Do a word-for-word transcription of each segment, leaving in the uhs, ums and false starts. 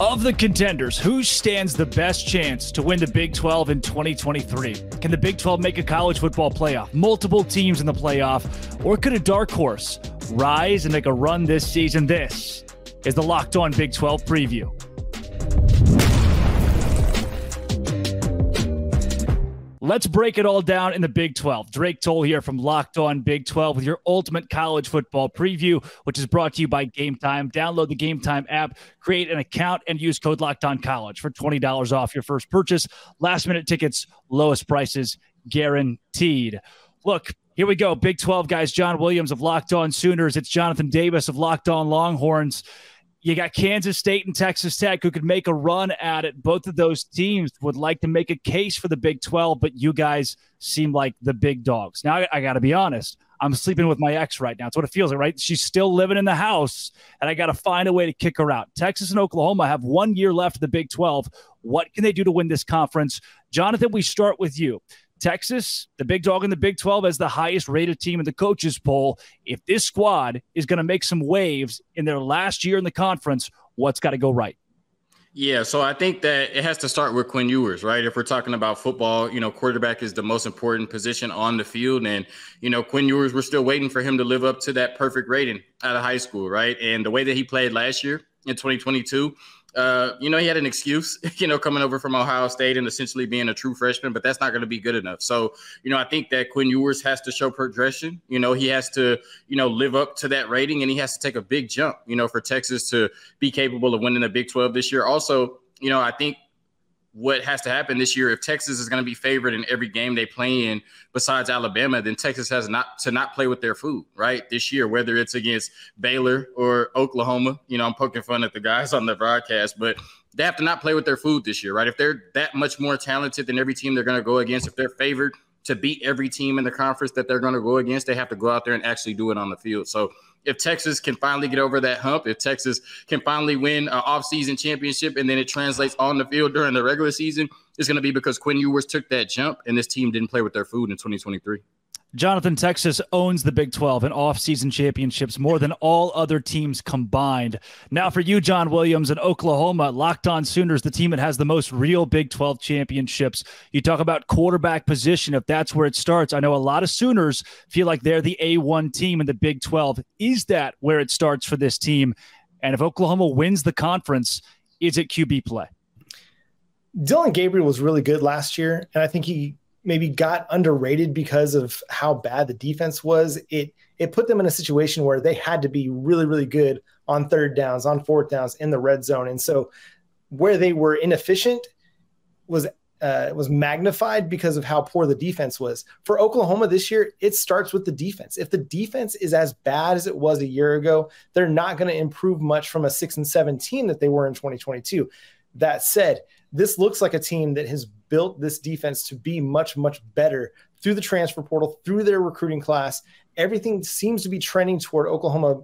Of the contenders, who stands the best chance to win the Big twelve in twenty twenty-three? Can the Big twelve make a college football playoff? Multiple teams in the playoff? Or could a dark horse rise and make a run this season? This is the Locked On Big twelve preview. Let's break it all down in the Big twelve. Drake Toll here from Locked On Big twelve with your ultimate college football preview, which is brought to you by Game Time. Download the Game Time app, create an account, and use code LOCKEDONCOLLEGE for twenty dollars off your first purchase. Last-minute tickets, lowest prices guaranteed. Look, here we go. Big twelve guys, John Williams of Locked On Sooners. It's Jonathan Davis of Locked On Longhorns. You got Kansas State and Texas Tech who could make a run at it. Both of those teams would like to make a case for the Big twelve, but you guys seem like the big dogs. Now, I, I got to be honest. I'm sleeping with my ex right now. It's what it feels like, right? She's still living in the house, and I got to find a way to kick her out. Texas and Oklahoma have one year left of the Big twelve. What can they do to win this conference? Jonathan, we start with you. Texas, the big dog in the Big twelve, as the highest rated team in the coaches poll. If this squad is going to make some waves in their last year in the conference, what's got to go right? Yeah, so I think that it has to start with Quinn Ewers, right? If we're talking about football, you know, quarterback is the most important position on the field. And, you know, Quinn Ewers, we're still waiting for him to live up to that perfect rating out of high school, right? And the way that he played last year in twenty twenty-two, Uh, you know, he had an excuse, you know, coming over from Ohio State and essentially being a true freshman, but that's not going to be good enough. So, you know, I think that Quinn Ewers has to show progression. You know, he has to, you know, live up to that rating, and he has to take a big jump, you know, for Texas to be capable of winning the Big twelve this year. Also, you know, I think what has to happen this year, if Texas is going to be favored in every game they play in besides Alabama, then Texas has not to not play with their food, right, this year, whether it's against Baylor or Oklahoma. You know, I'm poking fun at the guys on the broadcast, but they have to not play with their food this year, right? If they're that much more talented than every team they're going to go against, if they're favored to beat every team in the conference that they're going to go against, they have to go out there and actually do it on the field. So if Texas can finally get over that hump, if Texas can finally win an offseason championship and then it translates on the field during the regular season, it's going to be because Quinn Ewers took that jump and this team didn't play with their food in twenty twenty-three. Jonathan, Texas owns the Big twelve and offseason championships more than all other teams combined. Now for you, John Williams in Oklahoma, Locked On Sooners, the team that has the most real Big twelve championships. You talk about quarterback position, if that's where it starts. I know a lot of Sooners feel like they're the A one team in the Big twelve. Is that where it starts for this team? And if Oklahoma wins the conference, is it Q B play? Dillon Gabriel was really good last year, and I think he – maybe got underrated because of how bad the defense was. It it put them in a situation where they had to be really, really good on third downs, on fourth downs, in the red zone. And so where they were inefficient was uh, was magnified because of how poor the defense was. For Oklahoma this year, it starts with the defense. If the defense is as bad as it was a year ago, they're not going to improve much from a six and seven team that they were in twenty twenty-two. That said, this looks like a team that has built this defense to be much, much better through the transfer portal, through their recruiting class. Everything seems to be trending toward Oklahoma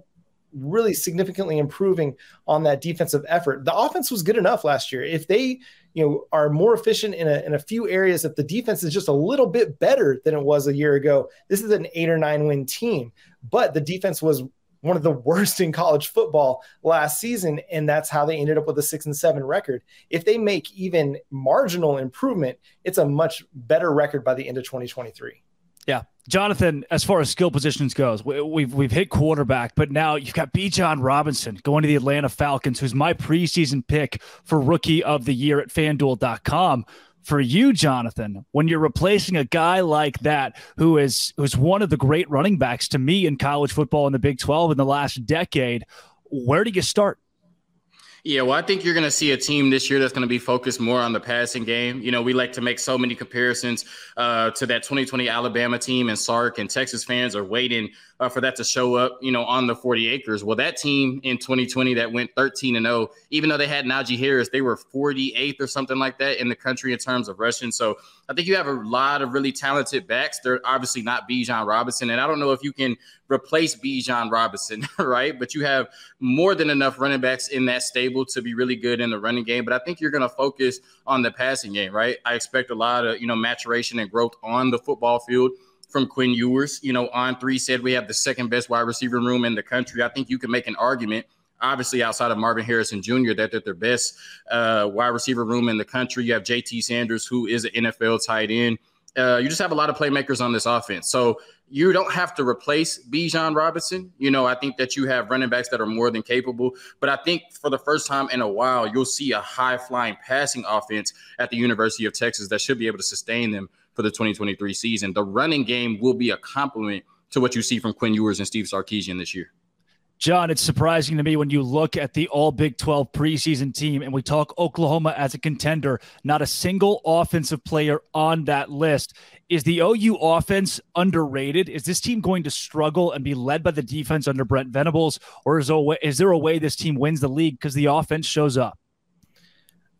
really significantly improving on that defensive effort. The offense was good enough last year. If they, you know, are more efficient in a, in a few areas, if the defense is just a little bit better than it was a year ago, this is an eight or nine win team. But the defense was one of the worst in college football last season, and that's how they ended up with a six and seven record. If they make even marginal improvement, it's a much better record by the end of twenty twenty-three. Yeah. Jonathan, as far as skill positions goes, we, we've we've hit quarterback, but now you've got Bijan Robinson going to the Atlanta Falcons, who's my preseason pick for Rookie of the Year at FanDuel dot com. For you, Jonathan, when you're replacing a guy like that, who is who's one of the great running backs to me in college football in the Big twelve in the last decade, where do you start? Yeah, well, I think you're going to see a team this year that's going to be focused more on the passing game. You know, we like to make so many comparisons uh, to that twenty twenty Alabama team, and Sark and Texas fans are waiting uh, for that to show up, you know, on the forty acres. Well, that team in twenty twenty that went thirteen and oh, even though they had Najee Harris, they were forty-eighth or something like that in the country in terms of rushing. So I think you have a lot of really talented backs. They're obviously not Bijan Robinson, and I don't know if you can replace Bijan Robinson, right? But you have more than enough running backs in that stable to be really good in the running game. But I think you're going to focus on the passing game, right? I expect a lot of, you know, maturation and growth on the football field from Quinn Ewers. You know, On Three said we have the second best wide receiver room in the country. I think you can make an argument obviously outside of Marvin Harrison Junior, that they're their best uh, wide receiver room in the country. You have J T Sanders, who is an N F L tight end. Uh, you just have a lot of playmakers on this offense. So you don't have to replace Bijan Robinson. You know, I think that you have running backs that are more than capable. But I think for the first time in a while, you'll see a high-flying passing offense at the University of Texas that should be able to sustain them for the twenty twenty-three season. The running game will be a complement to what you see from Quinn Ewers and Steve Sarkisian this year. John, it's surprising to me when you look at the all Big twelve preseason team and we talk Oklahoma as a contender, not a single offensive player on that list. Is the O U offense underrated? Is this team going to struggle and be led by the defense under Brent Venables? Or is, is there a way this team wins the league because the offense shows up?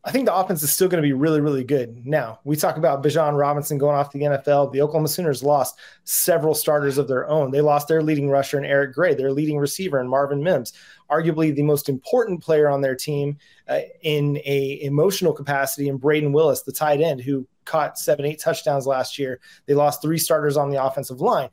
I think the offense is still going to be really, really good. Now, we talk about Bijan Robinson going off the N F L. The Oklahoma Sooners lost several starters of their own. They lost their leading rusher in Eric Gray, their leading receiver in Marvin Mims, arguably the most important player on their team uh, in a emotional capacity in Brayden Willis, the tight end, who caught seven, eight touchdowns last year. They lost three starters on the offensive line.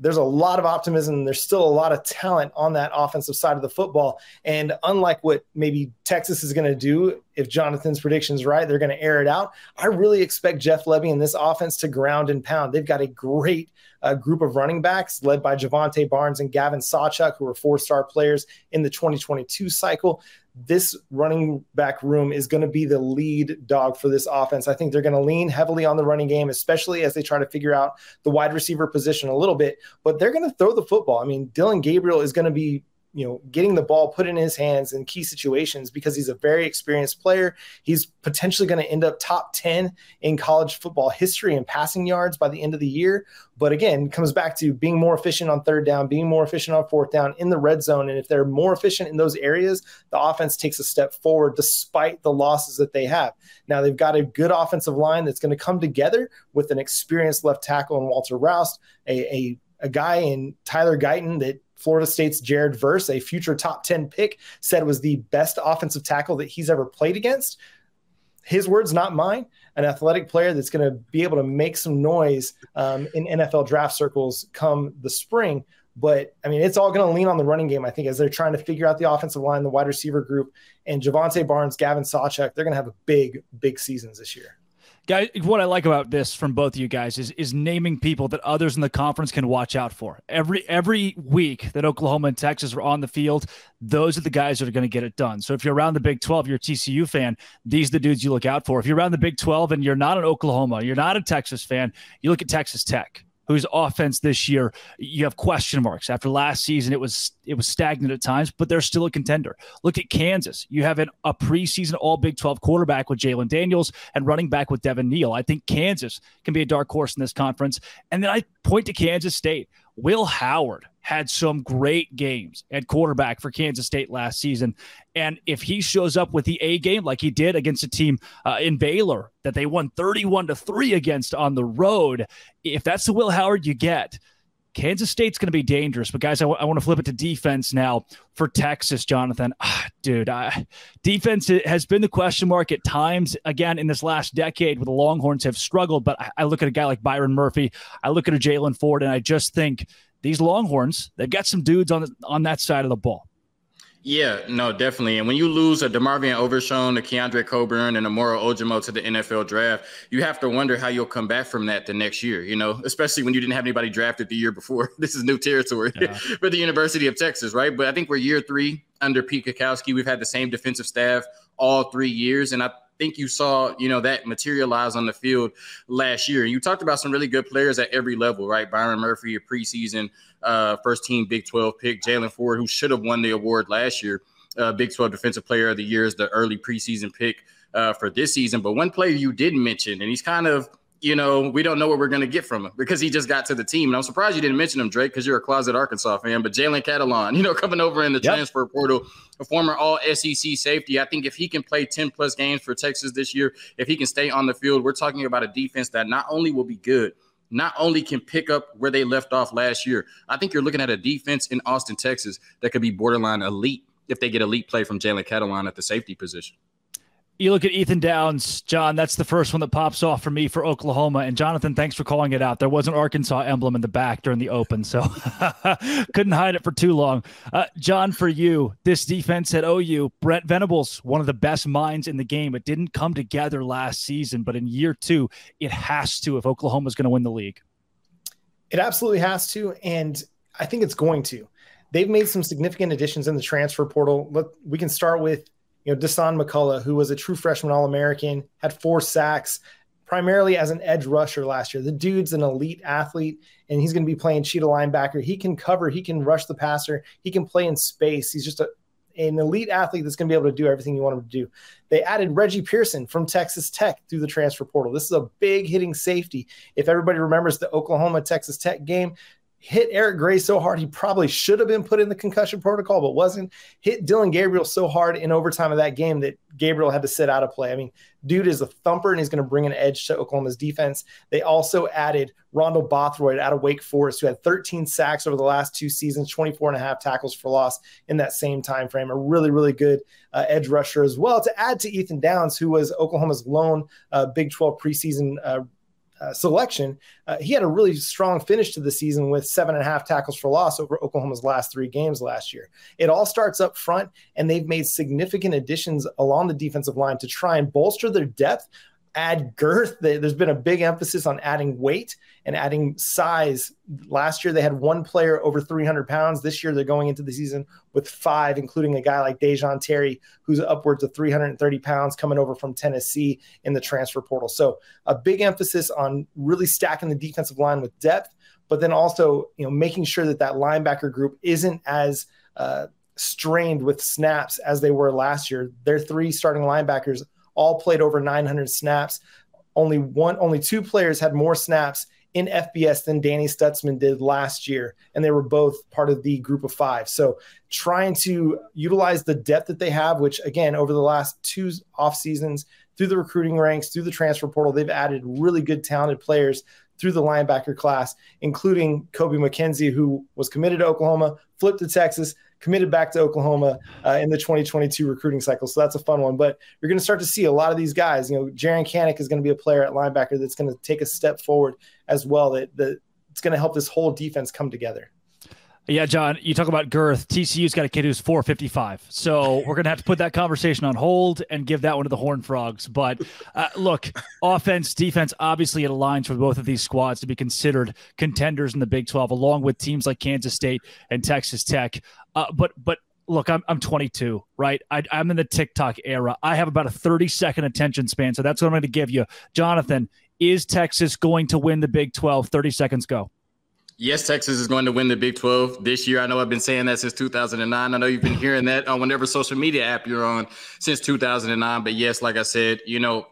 There's a lot of optimism. There's still a lot of talent on that offensive side of the football. And unlike what maybe Texas is going to do, if Jonathan's prediction's right, they're going to air it out. I really expect Jeff Levy and this offense to ground and pound. They've got a great uh, group of running backs led by Javonte Barnes and Gavin Sawchuk, who were four-star players in the twenty twenty-two cycle. This running back room is going to be the lead dog for this offense. I think they're going to lean heavily on the running game, especially as they try to figure out the wide receiver position a little bit, but they're going to throw the football. I mean, Dillon Gabriel is going to be, you know, getting the ball put in his hands in key situations because he's a very experienced player. He's potentially going to end up top ten in college football history and passing yards by the end of the year. But again, it comes back to being more efficient on third down, being more efficient on fourth down in the red zone. And if they're more efficient in those areas, the offense takes a step forward despite the losses that they have. Now they've got a good offensive line that's going to come together with an experienced left tackle in Walter Roust, a, a, a guy in Tyler Guyton that Florida State's Jared Verse, a future top ten pick, said was the best offensive tackle that he's ever played against. His words, not mine. An athletic player that's going to be able to make some noise um, in N F L draft circles come the spring. But, I mean, it's all going to lean on the running game, I think, as they're trying to figure out the offensive line, the wide receiver group, and Javonte Barnes, Gavin Sawchuk, they're going to have a big, big seasons this year. Guys, what I like about this from both of you guys is is naming people that others in the conference can watch out for. Every every week that Oklahoma and Texas are on the field, those are the guys that are going to get it done. So if you're around the Big twelve, you're a T C U fan, these are the dudes you look out for. If you're around the Big twelve and you're not an Oklahoma, you're not a Texas fan, you look at Texas Tech, whose offense this year, you have question marks. After last season, it was it was stagnant at times, but they're still a contender. Look at Kansas. You have an, a preseason all-Big twelve quarterback with Jalon Daniels and running back with Devin Neal. I think Kansas can be a dark horse in this conference. And then I point to Kansas State. Will Howard had some great games at quarterback for Kansas State last season. And if he shows up with the A game like he did against a team uh, in Baylor that they won thirty-one to three against on the road, if that's the Will Howard you get, Kansas State's going to be dangerous. But, guys, I, w- I want to flip it to defense now for Texas, Jonathan. Ah, dude, I, defense has been the question mark at times. Again, in this last decade where the Longhorns have struggled, but I, I look at a guy like Byron Murphy. I look at a Jalen Ford, and I just think these Longhorns, they've got some dudes on, the, on that side of the ball. Yeah, no, definitely. And when you lose a DeMarvion Overshown, a Keandre Coburn, and a Moro Ojimo to the N F L draft, you have to wonder how you'll come back from that the next year, you know, especially when you didn't have anybody drafted the year before. This is new territory yeah. for the University of Texas, right? But I think we're year three under Pete Kukowski. We've had the same defensive staff all three years, and I think you saw, you know, that materialize on the field last year. You talked about some really good players at every level, right? Byron Murphy, a preseason Uh, first team Big twelve pick, Jalen Ford, who should have won the award last year. Uh, Big twelve Defensive Player of the Year is the early preseason pick uh, for this season. But one player you did mention, and he's kind of, you know, we don't know what we're going to get from him because he just got to the team. And I'm surprised you didn't mention him, Drake, because you're a closet Arkansas fan. But Jalen Catalon, you know, coming over in the yep. transfer portal, a former all S E C safety. I think if he can play ten-plus games for Texas this year, if he can stay on the field, we're talking about a defense that not only will be good, not only can pick up where they left off last year, I think you're looking at a defense in Austin, Texas that could be borderline elite if they get elite play from Jalen Catalon at the safety position. You look at Ethan Downs, John, that's the first one that pops off for me for Oklahoma. And Jonathan, thanks for calling it out. There was an Arkansas emblem in the back during the open, so couldn't hide it for too long. Uh, John, for you, this defense at O U, Brent Venables, one of the best minds in the game. It didn't come together last season, but in year two, it has to if Oklahoma's going to win the league. It absolutely has to, and I think it's going to. They've made some significant additions in the transfer portal. Look, we can start with You know, Desan McCullough, who was a true freshman All-American, had four sacks, primarily as an edge rusher last year. The dude's an elite athlete, and he's going to be playing cheetah linebacker. He can cover. He can rush the passer. He can play in space. He's just a, an elite athlete that's going to be able to do everything you want him to do. They added Reggie Pearson from Texas Tech through the transfer portal. This is a big-hitting safety. If everybody remembers the Oklahoma-Texas Tech game, hit Eric Gray so hard he probably should have been put in the concussion protocol, but wasn't. Hit Dillon Gabriel so hard in overtime of that game that Gabriel had to sit out of play. I mean, dude is a thumper, and he's going to bring an edge to Oklahoma's defense. They also added Rondell Bothroyd out of Wake Forest, who had thirteen sacks over the last two seasons, twenty-four and a half tackles for loss in that same time frame. A really, really good uh, edge rusher as well. To add to Ethan Downs, who was Oklahoma's lone uh, Big twelve preseason uh Uh, selection, uh, he had a really strong finish to the season with seven and a half tackles for loss over Oklahoma's last three games last year. It all starts up front, and they've made significant additions along the defensive line to try and bolster their depth, add girth. There's been a big emphasis on adding weight and adding size. Last year, they had one player over three hundred pounds. This year, they're going into the season with five, including a guy like Dejon Terry, who's upwards of three hundred thirty pounds coming over from Tennessee in the transfer portal. So a big emphasis on really stacking the defensive line with depth, but then also, you know, making sure that that linebacker group isn't as uh, strained with snaps as they were last year. Their three starting linebackers all played over nine hundred snaps. Only one, only two players had more snaps in F B S than Danny Stutzman did last year, and they were both part of the group of five. So trying to utilize the depth that they have, which, again, over the last two off seasons, through the recruiting ranks, through the transfer portal, they've added really good, talented players through the linebacker class, including Kobe McKenzie, who was committed to Oklahoma, flipped to Texas, committed back to Oklahoma uh, in the twenty twenty-two recruiting cycle. So that's a fun one. But you're going to start to see a lot of these guys. You know, Jaron Kanick is going to be a player at linebacker that's going to take a step forward as well. That, that it's going to help this whole defense come together. Yeah, John, you talk about girth. T C U's got a kid who's four fifty-five. So we're going to have to put that conversation on hold and give that one to the Horned Frogs. But uh, look, offense, defense, obviously it aligns for both of these squads to be considered contenders in the Big twelve, along with teams like Kansas State and Texas Tech. Uh, but but look, I'm I'm twenty-two, right? I, I'm in the TikTok era. I have about a thirty-second attention span, so that's what I'm going to give you. Jonathan, is Texas going to win the Big twelve? thirty seconds, go. Yes, Texas is going to win the Big twelve this year. I know I've been saying that since two thousand nine. I know you've been hearing that on whatever social media app you're on since two thousand nine. But yes, like I said, you know,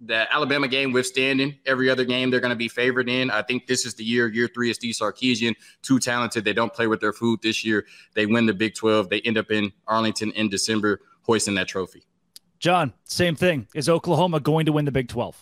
the Alabama game withstanding, every other game they're going to be favored in. I think this is the year. Year three is Steve Sarkisian. Too talented. They don't play with their food this year. They win the Big twelve. They end up in Arlington in December, hoisting that trophy. John, same thing. Is Oklahoma going to win the Big twelve?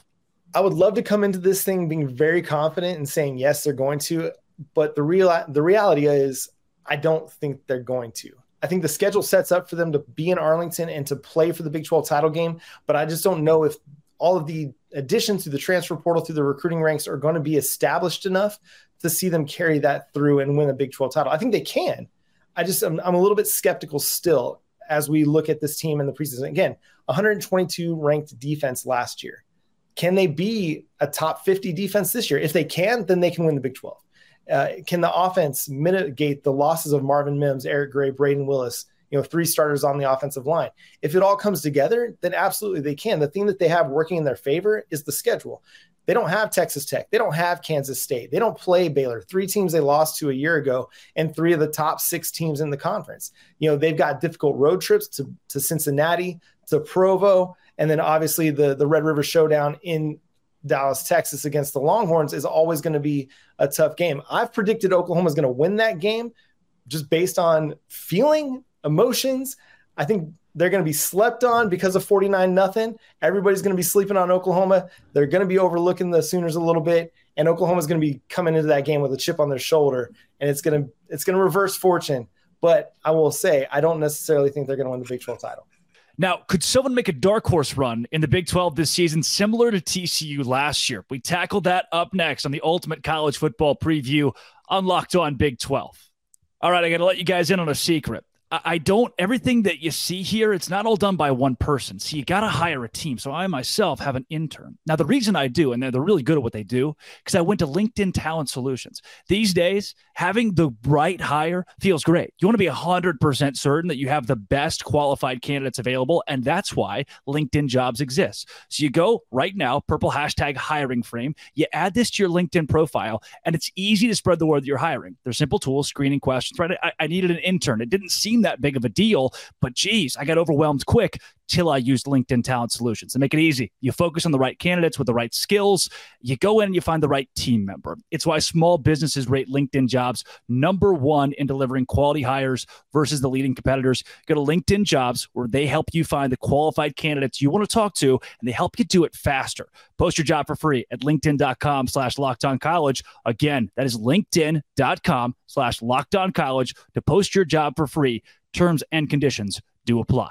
I would love to come into this thing being very confident and saying, yes, they're going to. But the real the reality is I don't think they're going to. I think the schedule sets up for them to be in Arlington and to play for the Big twelve title game. But I just don't know if all of the additions to the transfer portal through the recruiting ranks are going to be established enough to see them carry that through and win a Big twelve title. I think they can. I just I'm, I'm a little bit skeptical still as we look at this team in the preseason. Again, one hundred twenty-two ranked defense last year. Can they be a top fifty defense this year? If they can, then they can win the Big twelve. Uh, can the offense mitigate the losses of Marvin Mims, Eric Gray, Brayden Willis, you know, three starters on the offensive line? If it all comes together, then absolutely they can. The thing that they have working in their favor is the schedule. They don't have Texas Tech. They don't have Kansas State. They don't play Baylor. Three teams they lost to a year ago and three of the top six teams in the conference. You know, they've got difficult road trips to, to Cincinnati, to Provo, and then obviously the, the Red River Showdown in Dallas, Texas against the Longhorns is always going to be a tough game. I've predicted Oklahoma is going to win that game just based on feeling, emotions. I think they're going to be slept on because of forty-nine nothing. Everybody's going to be sleeping on Oklahoma. They're going to be overlooking the Sooners a little bit, and Oklahoma is going to be coming into that game with a chip on their shoulder, and it's going to it's going to reverse fortune. But I will say, I don't necessarily think they're going to win the Big twelve title. Now, could someone make a dark horse run in the Big twelve this season similar to T C U last year? We tackle that up next on the Ultimate College Football Preview on Locked On Big twelve. All right, I got to let you guys in on a secret. I don't, everything that you see here, it's not all done by one person. So you got to hire a team. So I myself have an intern. Now, the reason I do, and they're, they're really good at what they do, because I went to LinkedIn Talent Solutions. These days, having the right hire feels great. You want to be one hundred percent certain that you have the best qualified candidates available. And that's why LinkedIn Jobs exists. So you go right now, purple hashtag hiring frame. You add this to your LinkedIn profile, and it's easy to spread the word that you're hiring. They're simple tools, screening questions, right? I, I needed an intern. It didn't seem that big of a deal, but geez, I got overwhelmed quick till I used LinkedIn Talent Solutions. They make it easy. You focus on the right candidates with the right skills. You go in and you find the right team member. It's why small businesses rate LinkedIn Jobs number one in delivering quality hires versus the leading competitors. Go to LinkedIn Jobs, where they help you find the qualified candidates you want to talk to, and they help you do it faster. Post your job for free at linkedin.com slash LockedOnCollege. Again, that is linkedin.com slash LockedOnCollege to post your job for free. Terms and conditions do apply.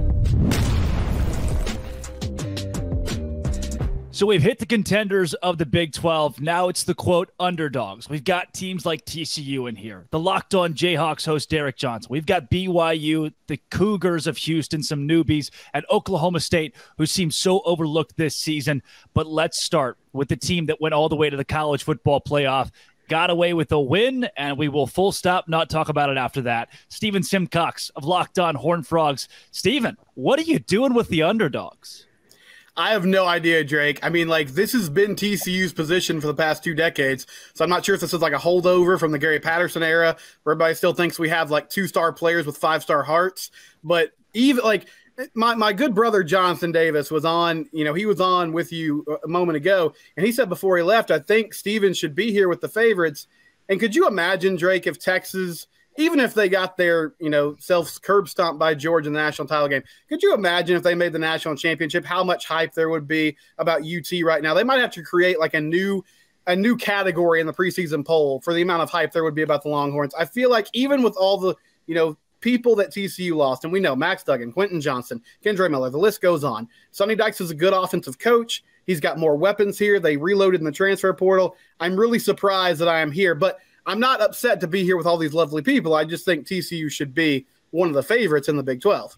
So we've hit the contenders of the Big twelve. Now it's the, quote, underdogs. We've got teams like T C U in here. The Locked On Jayhawks host Derek Johnson. We've got B Y U, the Cougars of Houston, some newbies, and Oklahoma State, who seem so overlooked this season. But let's start with the team that went all the way to the college football playoff, got away with a win, and we will full stop, not talk about it after that. Stephen Simcox of Locked On Horned Frogs. Stephen, what are you doing with the underdogs? I have no idea, Drake. I mean, like, this has been T C U's position for the past two decades, so I'm not sure if this is like a holdover from the Gary Patterson era, where everybody still thinks we have like two-star players with five-star hearts. But even like my, my good brother, Jonathan Davis, was on, you know, he was on with you a moment ago, and he said before he left, I think Stephen should be here with the favorites. And could you imagine, Drake, if Texas, even if they got their, you know, self curb stomped by Georgia in the national title game, could you imagine if they made the national championship, how much hype there would be about U T right now? They might have to create like a new, a new category in the preseason poll for the amount of hype there would be about the Longhorns. I feel like even with all the, you know, people that T C U lost, and we know Max Duggan, Quentin Johnson, Kendra Miller, the list goes on. Sonny Dykes is a good offensive coach. He's got more weapons here. They reloaded in the transfer portal. I'm really surprised that I am here, but I'm not upset to be here with all these lovely people. I just think T C U should be one of the favorites in the Big twelve.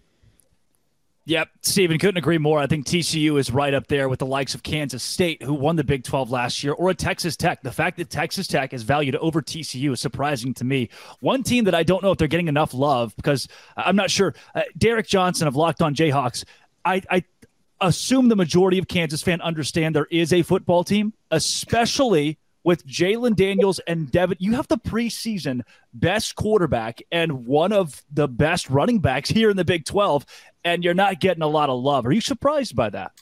Yep, Stephen, couldn't agree more. I think T C U is right up there with the likes of Kansas State, who won the Big twelve last year, or a Texas Tech. The fact that Texas Tech is valued over T C U is surprising to me. One team that I don't know if they're getting enough love, because I'm not sure. Uh, Derek Johnson of Locked On Jayhawks, I, I assume the majority of Kansas fans understand there is a football team, especially with Jalon Daniels and Devin. You have the preseason best quarterback and one of the best running backs here in the Big twelve, and you're not getting a lot of love. Are you surprised by that?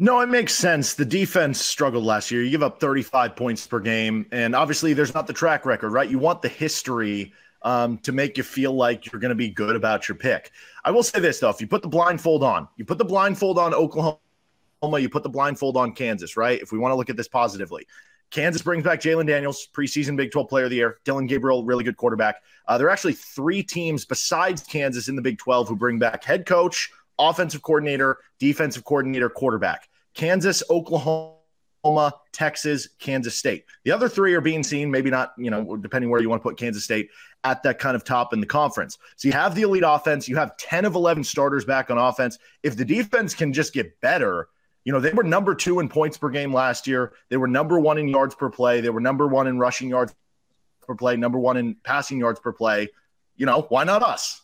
No, it makes sense. The defense struggled last year. You give up thirty-five points per game, and obviously there's not the track record, right? You want the history um, to make you feel like you're going to be good about your pick. I will say this, though. If you put the blindfold on, you put the blindfold on Oklahoma, you put the blindfold on Kansas, right? If we want to look at this positively. Kansas brings back Jalon Daniels, preseason Big twelve player of the year. Dillon Gabriel, really good quarterback. Uh, there are actually three teams besides Kansas in the Big twelve who bring back head coach, offensive coordinator, defensive coordinator, quarterback. Kansas, Oklahoma, Texas, Kansas State. The other three are being seen, maybe not, you know, depending where you want to put Kansas State, at that kind of top in the conference. So you have the elite offense. You have ten of eleven starters back on offense. If the defense can just get better, you know, they were number two in points per game last year. They were number one in yards per play. They were number one in rushing yards per play, number one in passing yards per play. You know, why not us?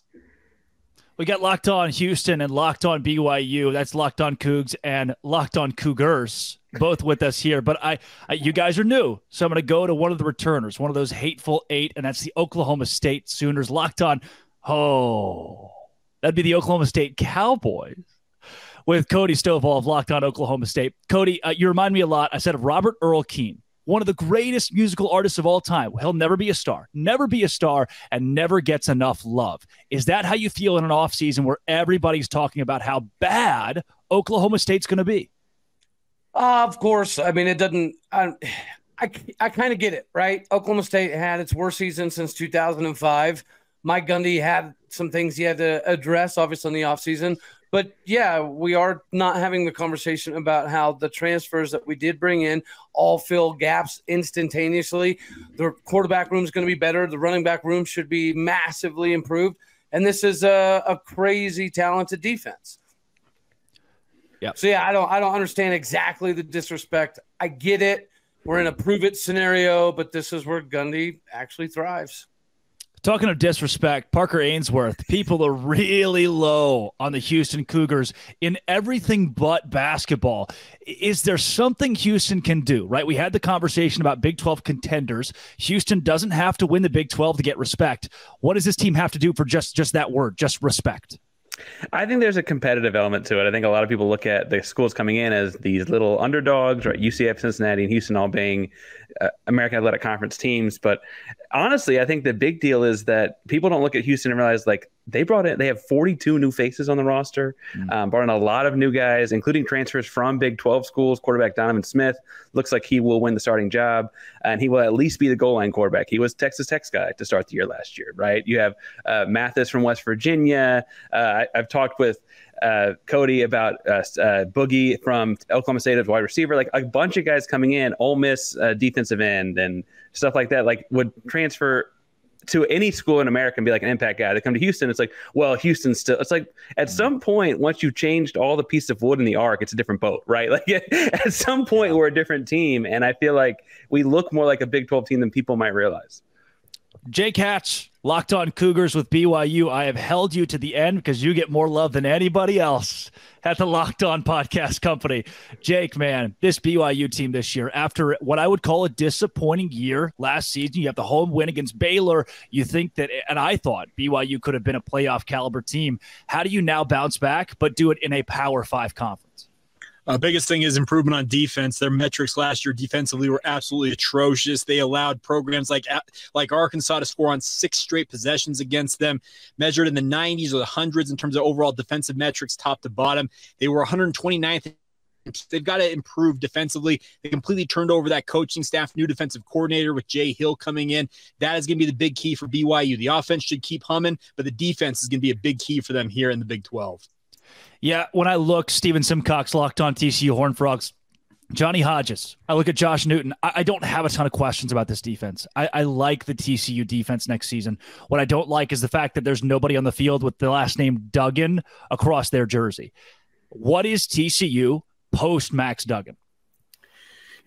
We got Locked On Houston and Locked On B Y U. That's Locked On Cougs and Locked On Cougars. both with us here. But I, I you guys are new, so I'm going to go to one of the returners, one of those hateful eight, and that's the Oklahoma State Sooners. Locked On. Oh, that'd be the Oklahoma State Cowboys with Cody Stovall of Locked On Oklahoma State. Cody, uh, you remind me a lot, I said, of Robert Earl Keane, one of the greatest musical artists of all time. He'll never be a star, never be a star, and never gets enough love. Is that how you feel in an offseason where everybody's talking about how bad Oklahoma State's going to be? Uh, of course. I mean, it doesn't I, – I, I kind of get it, right? Oklahoma State had its worst season since two thousand five. Mike Gundy had some things he had to address, obviously, in the offseason. But, yeah, we are not having the conversation about how the transfers that we did bring in all fill gaps instantaneously. The quarterback room is going to be better. The running back room should be massively improved. And this is a, a crazy talented defense. Yeah. So, yeah, I don't, I don't understand exactly the disrespect. I get it. We're in a prove-it scenario, but this is where Gundy actually thrives. Talking of disrespect, Parker Ainsworth, people are really low on the Houston Cougars in everything but basketball. Is there something Houston can do, right? We had the conversation about Big twelve contenders. Houston doesn't have to win the Big twelve to get respect. What does this team have to do for just, just that word, just respect? I think there's a competitive element to it. I think a lot of people look at the schools coming in as these little underdogs, right? U C F, Cincinnati, and Houston all being uh, American Athletic Conference teams. But honestly, I think the big deal is that people don't look at Houston and realize, like, they brought in, they have forty-two new faces on the roster, mm-hmm. um, brought in a lot of new guys, including transfers from Big twelve schools. Quarterback Donovan Smith looks like he will win the starting job, and he will at least be the goal line quarterback. He was Texas Tech's guy to start the year last year, right? You have uh, Mathis from West Virginia. Uh, I, I've talked with uh, Cody about uh, uh, Boogie from Oklahoma State as wide receiver, like a bunch of guys coming in, Ole Miss uh, defensive end and stuff like that, like would transfer to any school in America and be like an impact guy. They come to Houston, it's like, well, Houston's still, it's like at some point, once you changed all the piece of wood in the ark, it's a different boat, right? Like at some point we're a different team. And I feel like we look more like a Big twelve team than people might realize. Jake Hatch, Locked On Cougars with B Y U. I have held you to the end because you get more love than anybody else at the Locked On Podcast Company. Jake, man, this B Y U team this year, after what I would call a disappointing year last season, you have the home win against Baylor. You think that, and I thought B Y U could have been a playoff caliber team. How do you now bounce back, but do it in a Power Five conference? Uh, biggest thing is improvement on defense. Their metrics last year defensively were absolutely atrocious. They allowed programs like like Arkansas to score on six straight possessions against them, measured in the nineties or the hundreds in terms of overall defensive metrics, top to bottom. They were one hundred twenty-ninth. They've got to improve defensively. They completely turned over that coaching staff, new defensive coordinator with Jay Hill coming in. That is going to be the big key for B Y U. The offense should keep humming, but the defense is going to be a big key for them here in the Big twelve. Yeah, when I look, Stephen Simcox, Locked On T C U Horned Frogs, Johnny Hodges, I look at Josh Newton. I, I don't have a ton of questions about this defense. I, I like the T C U defense next season. What I don't like is the fact that there's nobody on the field with the last name Duggan across their jersey. What is T C U post Max Duggan?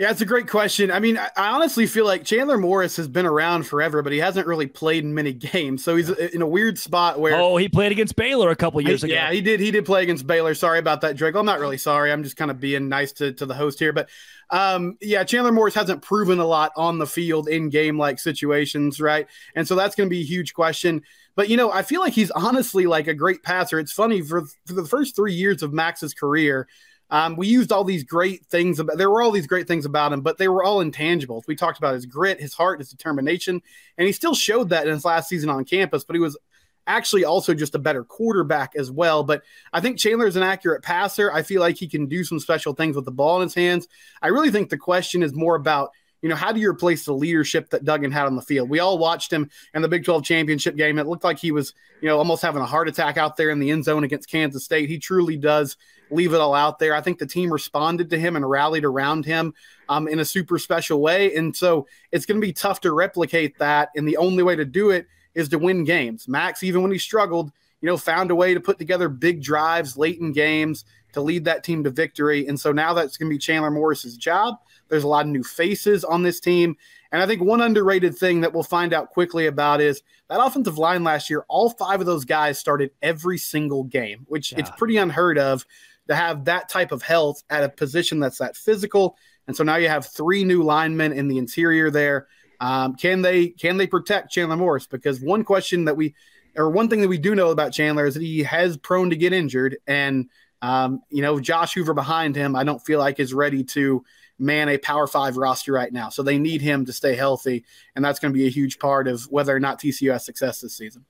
Yeah, it's a great question. I mean, I honestly feel like Chandler Morris has been around forever, but he hasn't really played in many games. So he's in a weird spot where – oh, he played against Baylor a couple years I, ago. Yeah, he did. He did play against Baylor. Sorry about that, Drake. I'm not really sorry. I'm just kind of being nice to, to the host here. But, um, yeah, Chandler Morris hasn't proven a lot on the field in game-like situations, right? And so that's going to be a huge question. But, you know, I feel like he's honestly like a great passer. It's funny, for, for the first three years of Max's career – Um, we used all these great things about, there were all these great things about him, but they were all intangibles. We talked about his grit, his heart, his determination, and he still showed that in his last season on campus, but he was actually also just a better quarterback as well. But I think Chandler is an accurate passer. I feel like he can do some special things with the ball in his hands. I really think the question is more about, you know, how do you replace the leadership that Duggan had on the field? We all watched him in the Big twelve championship game. It looked like he was, you know, almost having a heart attack out there in the end zone against Kansas State. He truly does leave it all out there. I think the team responded to him and rallied around him um, in a super special way. And so it's going to be tough to replicate that. And the only way to do it is to win games. Max, even when he struggled, you know, found a way to put together big drives late in games to lead that team to victory. And so now that's going to be Chandler Morris's job. There's a lot of new faces on this team. And I think one underrated thing that we'll find out quickly about is that offensive line last year, all five of those guys started every single game, which yeah. It's pretty unheard of to have that type of health at a position that's that physical. And so now you have three new linemen in the interior there. Um, can they can they protect Chandler Morris? Because one question that we or one thing that we do know about Chandler is that he has prone to get injured. And, um, you know, Josh Hoover behind him, I don't feel like is ready to man a Power Five roster right now. So they need him to stay healthy. And that's going to be a huge part of whether or not T C U has success this season.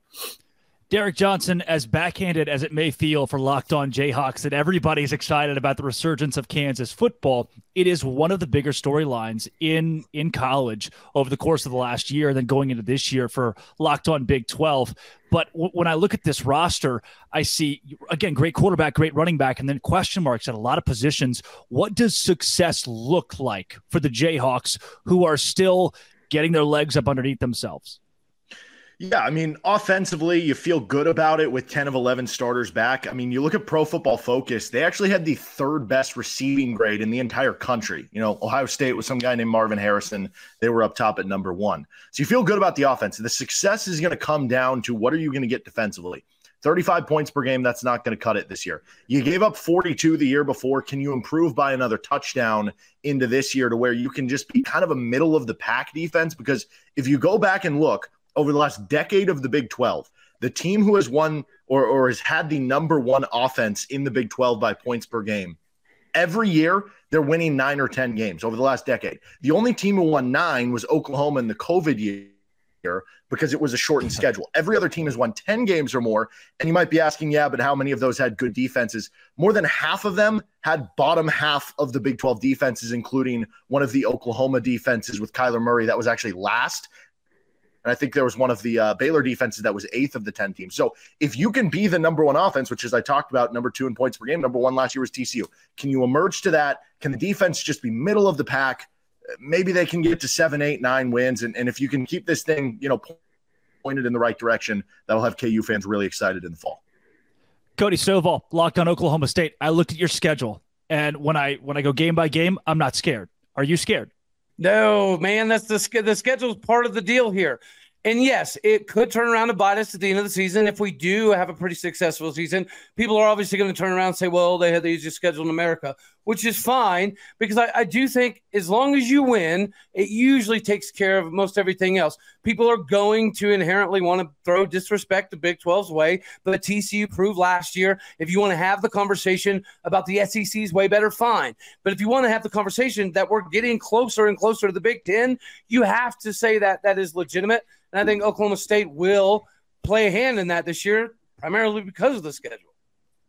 Derek Johnson, as backhanded as it may feel for Locked On Jayhawks, that everybody's excited about the resurgence of Kansas football, it is one of the bigger storylines in in college over the course of the last year and then going into this year for Locked On Big twelve. But w- when I look at this roster, I see, again, great quarterback, great running back, and then question marks at a lot of positions. What does success look like for the Jayhawks, who are still getting their legs up underneath themselves? Yeah, I mean, offensively, you feel good about it with ten of eleven starters back. I mean, you look at Pro Football Focus, they actually had the third best receiving grade in the entire country. You know, Ohio State was some guy named Marvin Harrison. They were up top at number one. So you feel good about the offense. The success is going to come down to what are you going to get defensively? thirty-five points per game, that's not going to cut it this year. You gave up forty-two the year before. Can you improve by another touchdown into this year to where you can just be kind of a middle-of-the-pack defense? Because if you go back and look, over the last decade of the Big twelve, the team who has won or, or has had the number one offense in the Big twelve by points per game, every year they're winning nine or ten games over the last decade. The only team who won nine was Oklahoma in the COVID year because it was a shortened schedule. Every other team has won ten games or more, and you might be asking, yeah, but how many of those had good defenses? More than half of them had bottom half of the Big twelve defenses, including one of the Oklahoma defenses with Kyler Murray that was actually last. And I think there was one of the uh, Baylor defenses that was eighth of the ten teams. So if you can be the number one offense, which as I talked about, number two in points per game, number one last year was T C U. Can you emerge to that? Can the defense just be middle of the pack? Maybe they can get to seven, eight, nine wins. And, and if you can keep this thing, you know, pointed in the right direction, that'll have K U fans really excited in the fall. Cody Stovall, Locked On Oklahoma State. I looked at your schedule, and when I when I go game by game, I'm not scared. Are you scared? No, man, that's the, the schedule is part of the deal here. And yes, it could turn around and bite us at the end of the season. If we do have a pretty successful season, people are obviously going to turn around and say, well, they had the easiest schedule in America, which is fine, because I, I do think as long as you win, it usually takes care of most everything else. People are going to inherently want to throw disrespect the Big twelve's way, but T C U proved last year, if you want to have the conversation about the S E C's way better, fine. But if you want to have the conversation that we're getting closer and closer to the Big Ten, you have to say that that is legitimate. And I think Oklahoma State will play a hand in that this year, primarily because of the schedule.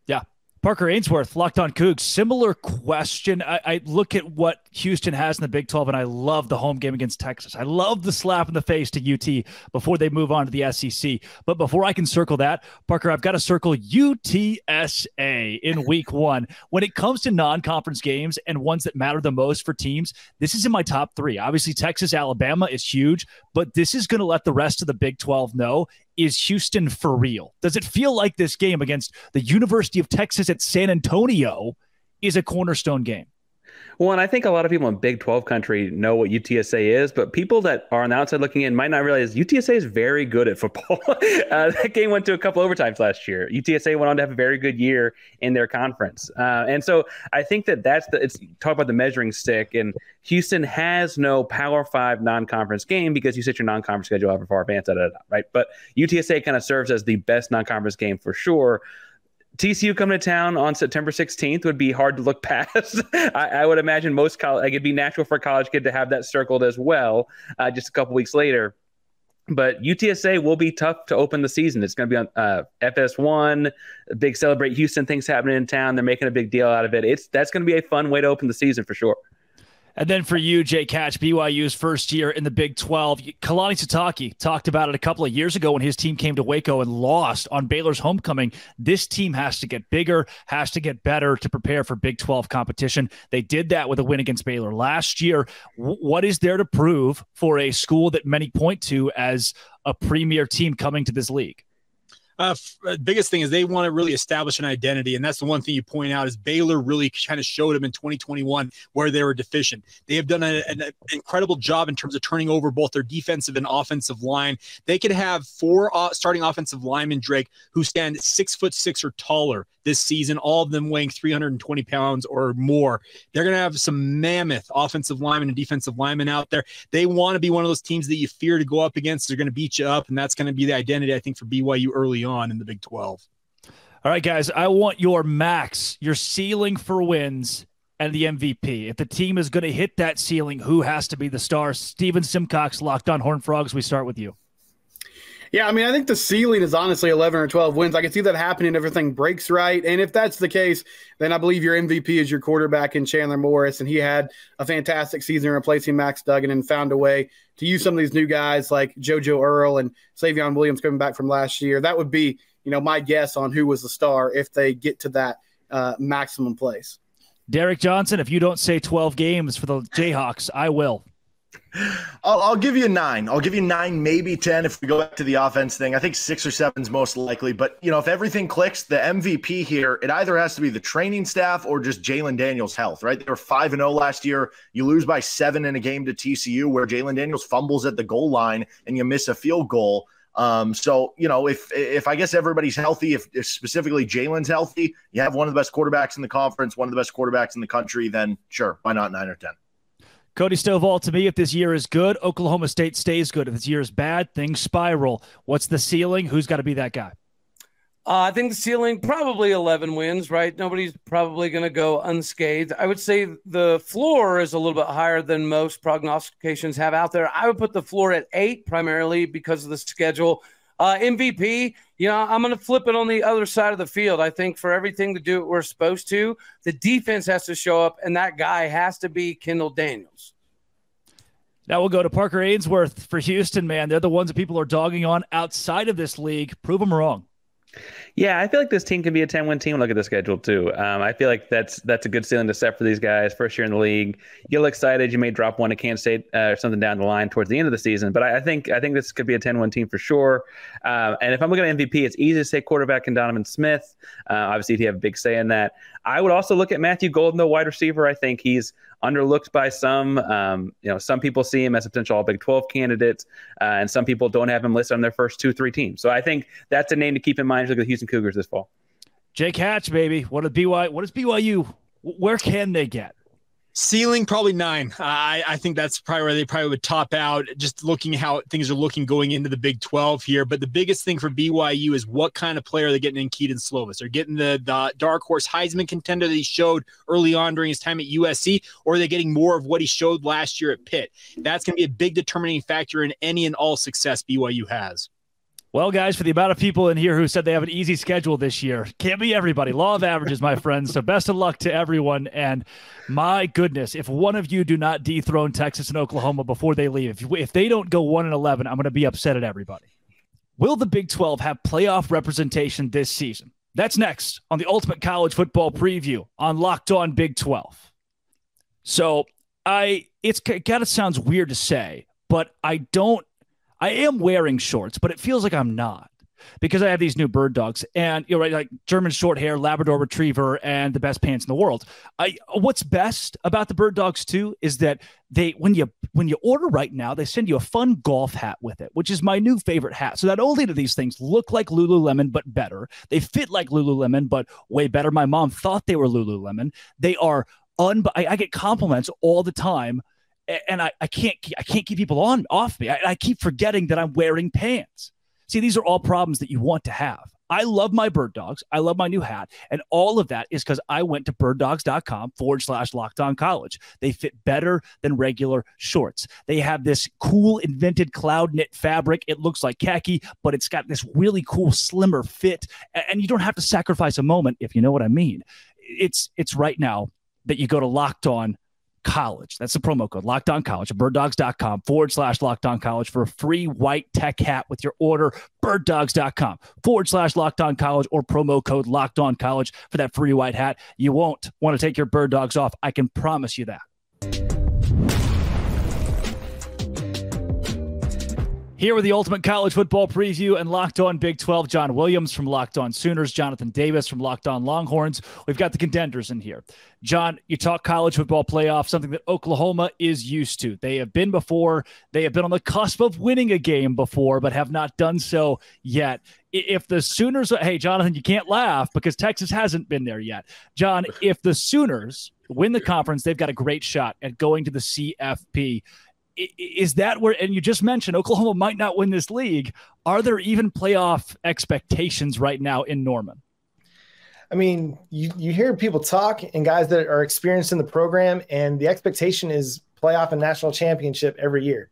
Yeah. Parker Ainsworth, Locked On Cougs. Similar question. I, I look at what Houston has in the Big twelve, and I love the home game against Texas. I love the slap in the face to U T before they move on to the S E C. But before I can circle that, Parker, I've got to circle U T S A in week one. When it comes to non-conference games and ones that matter the most for teams, this is in my top three. Obviously, Texas, Alabama is huge, but this is going to let the rest of the Big twelve know, is Houston for real? Does it feel like this game against the University of Texas at San Antonio is a cornerstone game? Well, and I think a lot of people in Big twelve country know what U T S A is, but people that are on the outside looking in might not realize U T S A is very good at football. uh, that game went to a couple overtimes last year. U T S A went on to have a very good year in their conference. Uh, and so I think that that's the, it's talk about the measuring stick, and Houston has no Power five non-conference game because you set your non-conference schedule out for far advance, da, da, da, right? But U T S A kind of serves as the best non-conference game for sure. T C U coming to town on September sixteenth would be hard to look past. I, I would imagine most college, like it'd be natural for a college kid to have that circled as well, uh, just a couple weeks later. But U T S A will be tough to open the season. It's going to be on uh, F S one, big Celebrate Houston things happening in town. They're making a big deal out of it. It's that's going to be a fun way to open the season for sure. And then for you, Jake Hatch, B Y U's first year in the Big twelve. Kalani Sitake talked about it a couple of years ago when his team came to Waco and lost on Baylor's homecoming. This team has to get bigger, has to get better to prepare for Big twelve competition. They did that with a win against Baylor last year. W- what is there to prove for a school that many point to as a premier team coming to this league? uh, biggest thing is they want to really establish an identity. And that's the one thing you point out is Baylor really kind of showed them in twenty twenty-one where they were deficient. They have done a, an incredible job in terms of turning over both their defensive and offensive line. They could have four uh, starting offensive linemen, Drake, who stand six foot six or taller this season, all of them weighing three hundred twenty pounds or more. They're going to have some mammoth offensive linemen and defensive linemen out there. They want to be one of those teams that you fear to go up against. They're going to beat you up, and that's going to be the identity, I think, for B Y U early on in the Big twelve. All right, guys, I want your max, your ceiling for wins, and the M V P. If the team is going to hit that ceiling, who has to be the star? Stephen Simcox, Locked On Horned Frogs, we start with you. Yeah, I mean, I think the ceiling is honestly eleven or twelve wins. I can see that happening if everything breaks right. And if that's the case, then I believe your M V P is your quarterback in Chandler Morris. And he had a fantastic season replacing Max Duggan and found a way to use some of these new guys like JoJo Earl and Savion Williams coming back from last year. That would be, you know, my guess on who was the star if they get to that uh, maximum place. Derek Johnson, if you don't say twelve games for the Jayhawks, I will. I'll, I'll give you nine. I'll give you nine, maybe ten if we go back to the offense thing. I think six or seven is most likely. But, you know, if everything clicks, the M V P here, it either has to be the training staff or just Jalon Daniels' health, right? They were five and oh last year. You lose by seven in a game to T C U where Jalon Daniels fumbles at the goal line and you miss a field goal. Um, so, you know, if if I guess everybody's healthy, if, if specifically Jalen's healthy, you have one of the best quarterbacks in the conference, one of the best quarterbacks in the country, then sure, why not nine or ten? Cody Stovall, to me, if this year is good, Oklahoma State stays good. If this year is bad, things spiral. What's the ceiling? Who's got to be that guy? Uh, I think the ceiling, probably eleven wins, right? Nobody's probably going to go unscathed. I would say the floor is a little bit higher than most prognostications have out there. I would put the floor at eight primarily because of the schedule. Uh, M V P, you know, I'm going to flip it on the other side of the field. I think for everything to do what we're supposed to, the defense has to show up, and that guy has to be Kendall Daniels. Now we'll go to Parker Ainsworth for Houston, man. They're the ones that people are dogging on outside of this league. Prove them wrong. Yeah, I feel like this team can be a ten-win team. Look at the schedule, too. Um, I feel like that's that's a good ceiling to set for these guys. First year in the league, you get excited. You may drop one to Kansas State uh, or something down the line towards the end of the season. But I, I think I think this could be a ten-win team for sure. Uh, and if I'm looking at M V P, it's easy to say quarterback and Donovan Smith. Uh, obviously, if you have a big say in that. I would also look at Matthew Golden, the wide receiver. I think he's underlooked by some. Um, you know, some people see him as a potential All-Big twelve candidate, uh, and some people don't have him listed on their first two, three teams. So I think that's a name to keep in mind. Look at the Houston Cougars this fall. Jake Hatch, baby. What is B Y U? What is B Y U? Where can they get? Ceiling, probably nine. Uh, I, I think that's probably where they probably would top out, just looking how things are looking going into the Big twelve here. But the biggest thing for B Y U is what kind of player they're getting in Keaton Slovis. They're getting the, the dark horse Heisman contender that he showed early on during his time at U S C, or are they getting more of what he showed last year at Pitt? That's going to be a big determining factor in any and all success B Y U has. Well, guys, for the amount of people in here who said they have an easy schedule this year, can't be everybody. Law of averages, my friends. So best of luck to everyone. And my goodness, if one of you do not dethrone Texas and Oklahoma before they leave, if, if they don't go one and eleven, I'm going to be upset at everybody. Will the Big twelve have playoff representation this season? That's next on the Ultimate College Football Preview on Locked On Big twelve. So I, it's kind of sounds weird to say, but I don't, I am wearing shorts, but it feels like I'm not because I have these new bird dogs and, you know, right, like German short hair, Labrador retriever, and the best pants in the world. I, what's best about the bird dogs too, is that they, when you, when you order right now, they send you a fun golf hat with it, which is my new favorite hat. So not only do these things look like Lululemon, but better, they fit like Lululemon, but way better. My mom thought they were Lululemon. They are un, I, I get compliments all the time. And I, I can't I can't keep people on off me. I, I keep forgetting that I'm wearing pants. See, these are all problems that you want to have. I love my bird dogs. I love my new hat. And all of that is because I went to birddogs.com forward slash lockdown college. They fit better than regular shorts. They have this cool invented cloud knit fabric. It looks like khaki, but it's got this really cool slimmer fit. And you don't have to sacrifice a moment, if you know what I mean. It's, it's right now that you go to Locked On College. That's the promo code, Locked On College, at birddogs.com forward slash Locked On College for a free white tech hat with your order, birddogs.com forward slash Locked On College or promo code Locked On College for that free white hat. You won't want to take your bird dogs off. I can promise you that. Here with the Ultimate College Football Preview and Locked On Big twelve, John Williams from Locked On Sooners, Jonathan Davis from Locked On Longhorns. We've got the contenders in here. John, you talk college football playoff, something that Oklahoma is used to. They have been before. They have been on the cusp of winning a game before, but have not done so yet. If the Sooners, hey, Jonathan, you can't laugh because Texas hasn't been there yet. John, if the Sooners win the conference, they've got a great shot at going to the C F P. Is that where, and you just mentioned Oklahoma might not win this league. Are there even playoff expectations right now in Norman? I mean, you, you hear people talk and guys that are experienced in the program, and the expectation is playoff and national championship every year.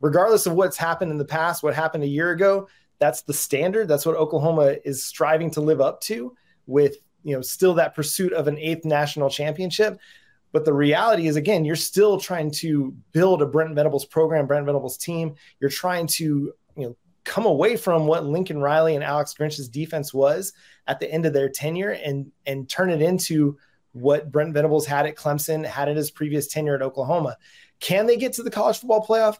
Regardless of what's happened in the past, what happened a year ago, that's the standard. That's what Oklahoma is striving to live up to with, you know, still that pursuit of an eighth national championship. But the reality is, again, you're still trying to build a Brent Venables program, Brent Venables team. You're trying to, you know, come away from what Lincoln Riley and Alex Grinch's defense was at the end of their tenure and, and turn it into what Brent Venables had at Clemson, had in his previous tenure at Oklahoma. Can they get to the college football playoff?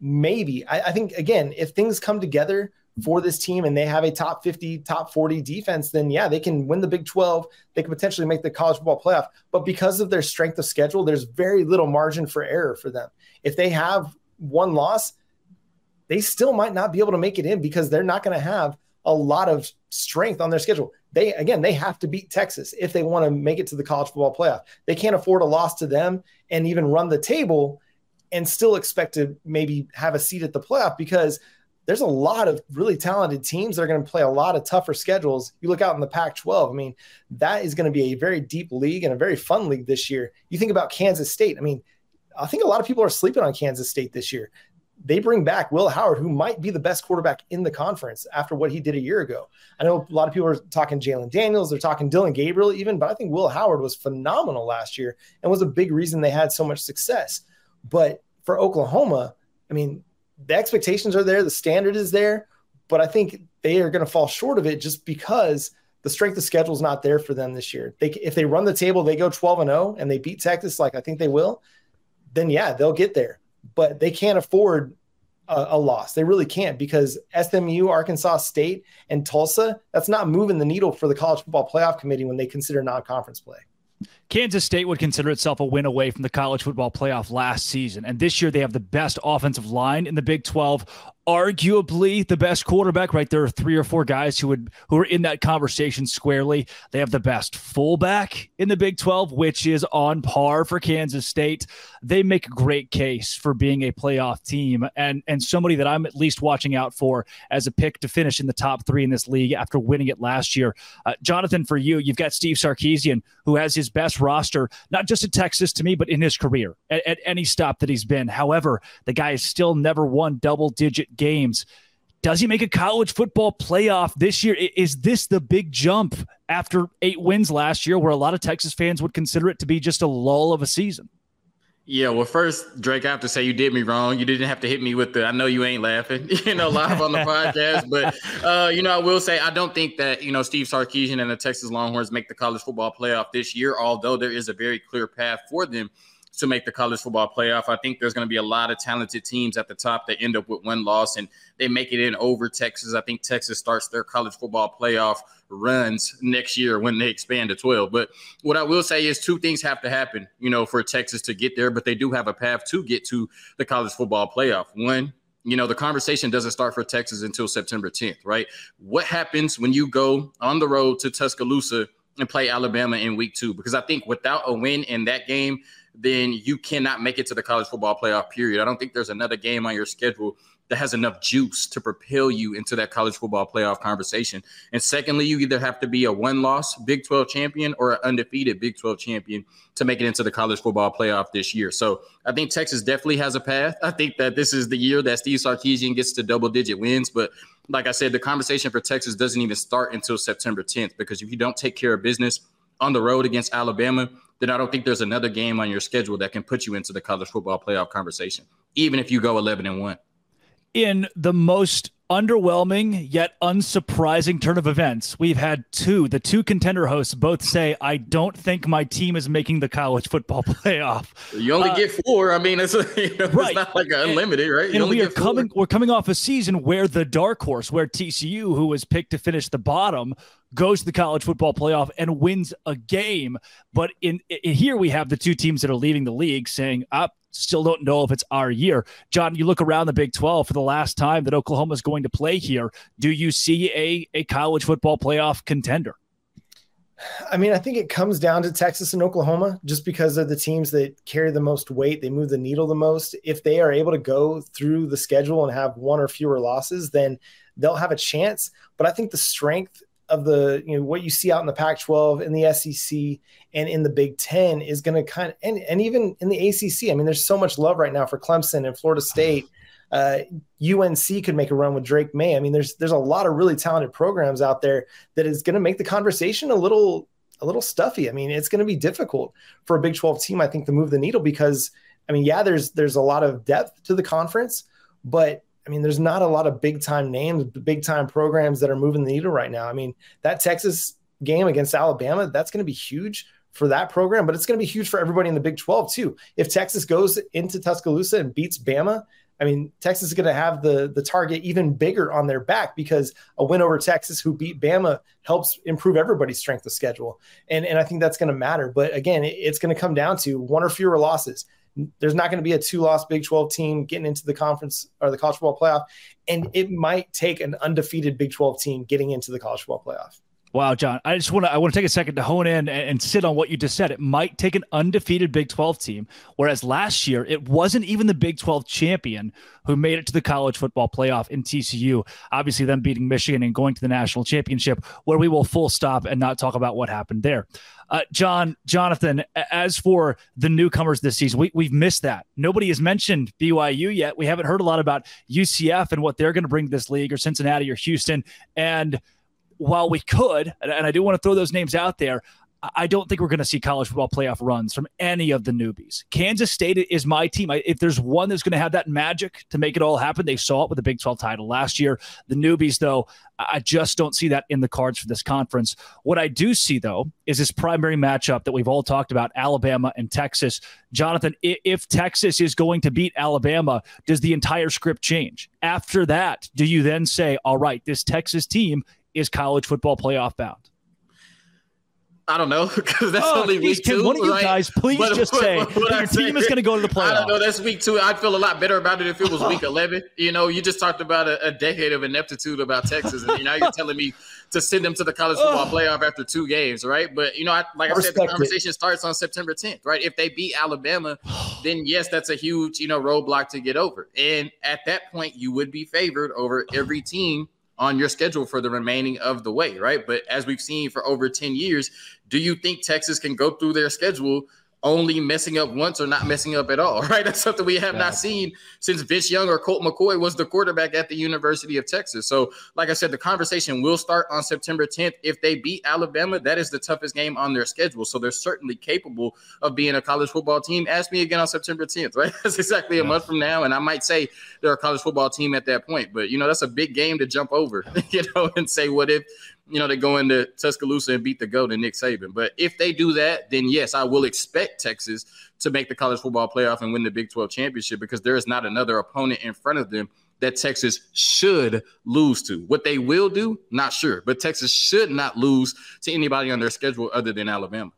Maybe. I, I think, again, if things come together for this team and they have a top fifty, top forty defense, then yeah, they can win the Big twelve. They can potentially make the college football playoff. But because of their strength of schedule, there's very little margin for error for them. If they have one loss, they still might not be able to make it in because they're not going to have a lot of strength on their schedule. They, again, they have to beat Texas if they want to make it to the college football playoff. They can't afford a loss to them and even run the table and still expect to maybe have a seat at the playoff, because there's a lot of really talented teams that are going to play a lot of tougher schedules. You look out in the Pac twelve. I mean, that is going to be a very deep league and a very fun league this year. You think about Kansas State. I mean, I think a lot of people are sleeping on Kansas State this year. They bring back Will Howard, who might be the best quarterback in the conference after what he did a year ago. I know a lot of people are talking Jalon Daniels. They're talking Dillon Gabriel even, but I think Will Howard was phenomenal last year and was a big reason they had so much success. But for Oklahoma, I mean, the expectations are there. The standard is there, but I think they are going to fall short of it just because the strength of schedule is not there for them this year. They, if they run the table, they go twelve and oh and they beat Texas, like I think they will, then yeah, they'll get there, but they can't afford a, a loss. They really can't, because S M U, Arkansas State, and Tulsa, that's not moving the needle for the college football playoff committee when they consider non-conference play. Kansas State would consider itself a win away from the college football playoff last season. And this year they have the best offensive line in the Big twelve, arguably the best quarterback, right? There are three or four guys who would, who are in that conversation squarely. They have the best fullback in the Big twelve, which is on par for Kansas State. They make a great case for being a playoff team, and, and somebody that I'm at least watching out for as a pick to finish in the top three in this league after winning it last year. Uh, Jonathan, for you, you've got Steve Sarkisian, who has his best roster, not just at Texas to me, but in his career at, at any stop that he's been. However, the guy has still never won double digit games. Does he make a college football playoff this year? Is this the big jump after eight wins last year, where a lot of Texas fans would consider it to be just a lull of a season? Yeah, well, first, Drake, I have to say you did me wrong. You didn't have to hit me with the, I know you ain't laughing, you know, live on the podcast. But, uh, you know, I will say I don't think that, you know, Steve Sarkisian and the Texas Longhorns make the college football playoff this year, although there is a very clear path for them to make the college football playoff. I think there's going to be a lot of talented teams at the top that end up with one loss and they make it in over Texas. I think Texas starts their college football playoff runs next year when they expand to twelve. But what I will say is two things have to happen, you know, for Texas to get there, but they do have a path to get to the college football playoff. One, you know, the conversation doesn't start for Texas until September tenth, right? What happens when you go on the road to Tuscaloosa and play Alabama in week two? Because I think without a win in that game, then you cannot make it to the college football playoff, period. I don't think there's another game on your schedule that has enough juice to propel you into that college football playoff conversation. And secondly, you either have to be a one-loss Big twelve champion or an undefeated Big twelve champion to make it into the college football playoff this year. So I think Texas definitely has a path. I think that this is the year that Steve Sarkisian gets to double-digit wins. But like I said, the conversation for Texas doesn't even start until September tenth, because if you don't take care of business on the road against Alabama, then I don't think there's another game on your schedule that can put you into the college football playoff conversation, even if you go eleven and one. In the most underwhelming yet unsurprising turn of events. We've had two. The two contender hosts both say, I don't think my team is making the college football playoff. You only uh, get four. I mean, it's, a, you know, right. It's not like an unlimited, right? You and only we are get coming, we're coming off a season where the dark horse, where T C U, who was picked to finish the bottom, goes to the college football playoff and wins a game. But in, in here we have the two teams that are leaving the league saying, I still don't know if it's our year. John, you look around the Big twelve for the last time that Oklahoma is going to play here. Do you see a, a college football playoff contender? I mean, I think it comes down to Texas and Oklahoma just because they're the teams that carry the most weight. They move the needle the most. If they are able to go through the schedule and have one or fewer losses, then they'll have a chance. But I think the strength of the, you know, what you see out in the Pac twelve, in the S E C, and in the Big Ten is going to kind of, and, and even in the A C C, I mean, there's so much love right now for Clemson and Florida State. Uh, U N C could make a run with Drake May. I mean, there's there's a lot of really talented programs out there that is going to make the conversation a little a little stuffy. I mean, it's going to be difficult for a Big twelve team, I think, to move the needle because, I mean, yeah, there's there's a lot of depth to the conference, but I mean, there's not a lot of big-time names, big-time programs that are moving the needle right now. I mean, that Texas game against Alabama, that's going to be huge for that program, but it's going to be huge for everybody in the Big twelve too. If Texas goes into Tuscaloosa and beats Bama, I mean, Texas is going to have the, the target even bigger on their back because a win over Texas who beat Bama helps improve everybody's strength of schedule. And, and I think that's going to matter. But again, it, it's going to come down to one or fewer losses. There's not going to be a two-loss Big twelve team getting into the conference or the college football playoff, and it might take an undefeated Big twelve team getting into the college football playoff. Wow, John, I just want to I want to take a second to hone in and, and sit on what you just said. It might take an undefeated Big twelve team, whereas last year it wasn't even the Big twelve champion who made it to the college football playoff in T C U. Obviously, them beating Michigan and going to the national championship, where we will full stop and not talk about what happened there. Uh, John, Jonathan, as for the newcomers this season, we, we've missed that. Nobody has mentioned B Y U yet. We haven't heard a lot about U C F and what they're going to bring to this league, or Cincinnati or Houston. And while we could, and, and I do want to throw those names out there, I don't think we're going to see college football playoff runs from any of the newbies. Kansas State is my team. I, if there's one that's going to have that magic to make it all happen, they saw it with the Big twelve title last year. The newbies, though, I just don't see that in the cards for this conference. What I do see, though, is this primary matchup that we've all talked about, Alabama and Texas. Jonathan, if Texas is going to beat Alabama, does the entire script change? After that, do you then say, all right, this Texas team is college football playoff bound? I don't know, because that's oh, only geez, week two. Can one of you like, guys please but, just what, say what, what your say, team is going to go to the playoff? I don't know. That's week two. I'd feel a lot better about it if it was week eleven. You know, you just talked about a, a decade of ineptitude about Texas, and now you're telling me to send them to the college football playoff after two games, right? But, you know, I, like I, I said, the conversation it. starts on September tenth, right? If they beat Alabama, then, yes, that's a huge, you know, roadblock to get over. And at that point, you would be favored over every team on your schedule for the remaining of the way, right? But as we've seen for over ten years, do you think Texas can go through their schedule only messing up once or not messing up at all, right? That's something we have yeah. not seen since Vince Young or Colt McCoy was the quarterback at the University of Texas. So, like I said, the conversation will start on September tenth. If they beat Alabama, that is the toughest game on their schedule. So they're certainly capable of being a college football team. Ask me again on September tenth, right? That's exactly a yeah. month from now, and I might say they're a college football team at that point. But, you know, that's a big game to jump over, you know, and say what if – you know, they go into Tuscaloosa and beat the GOAT and Nick Saban. But if they do that, then, yes, I will expect Texas to make the college football playoff and win the Big twelve championship because there is not another opponent in front of them that Texas should lose to. What they will do, not sure. But Texas should not lose to anybody on their schedule other than Alabama.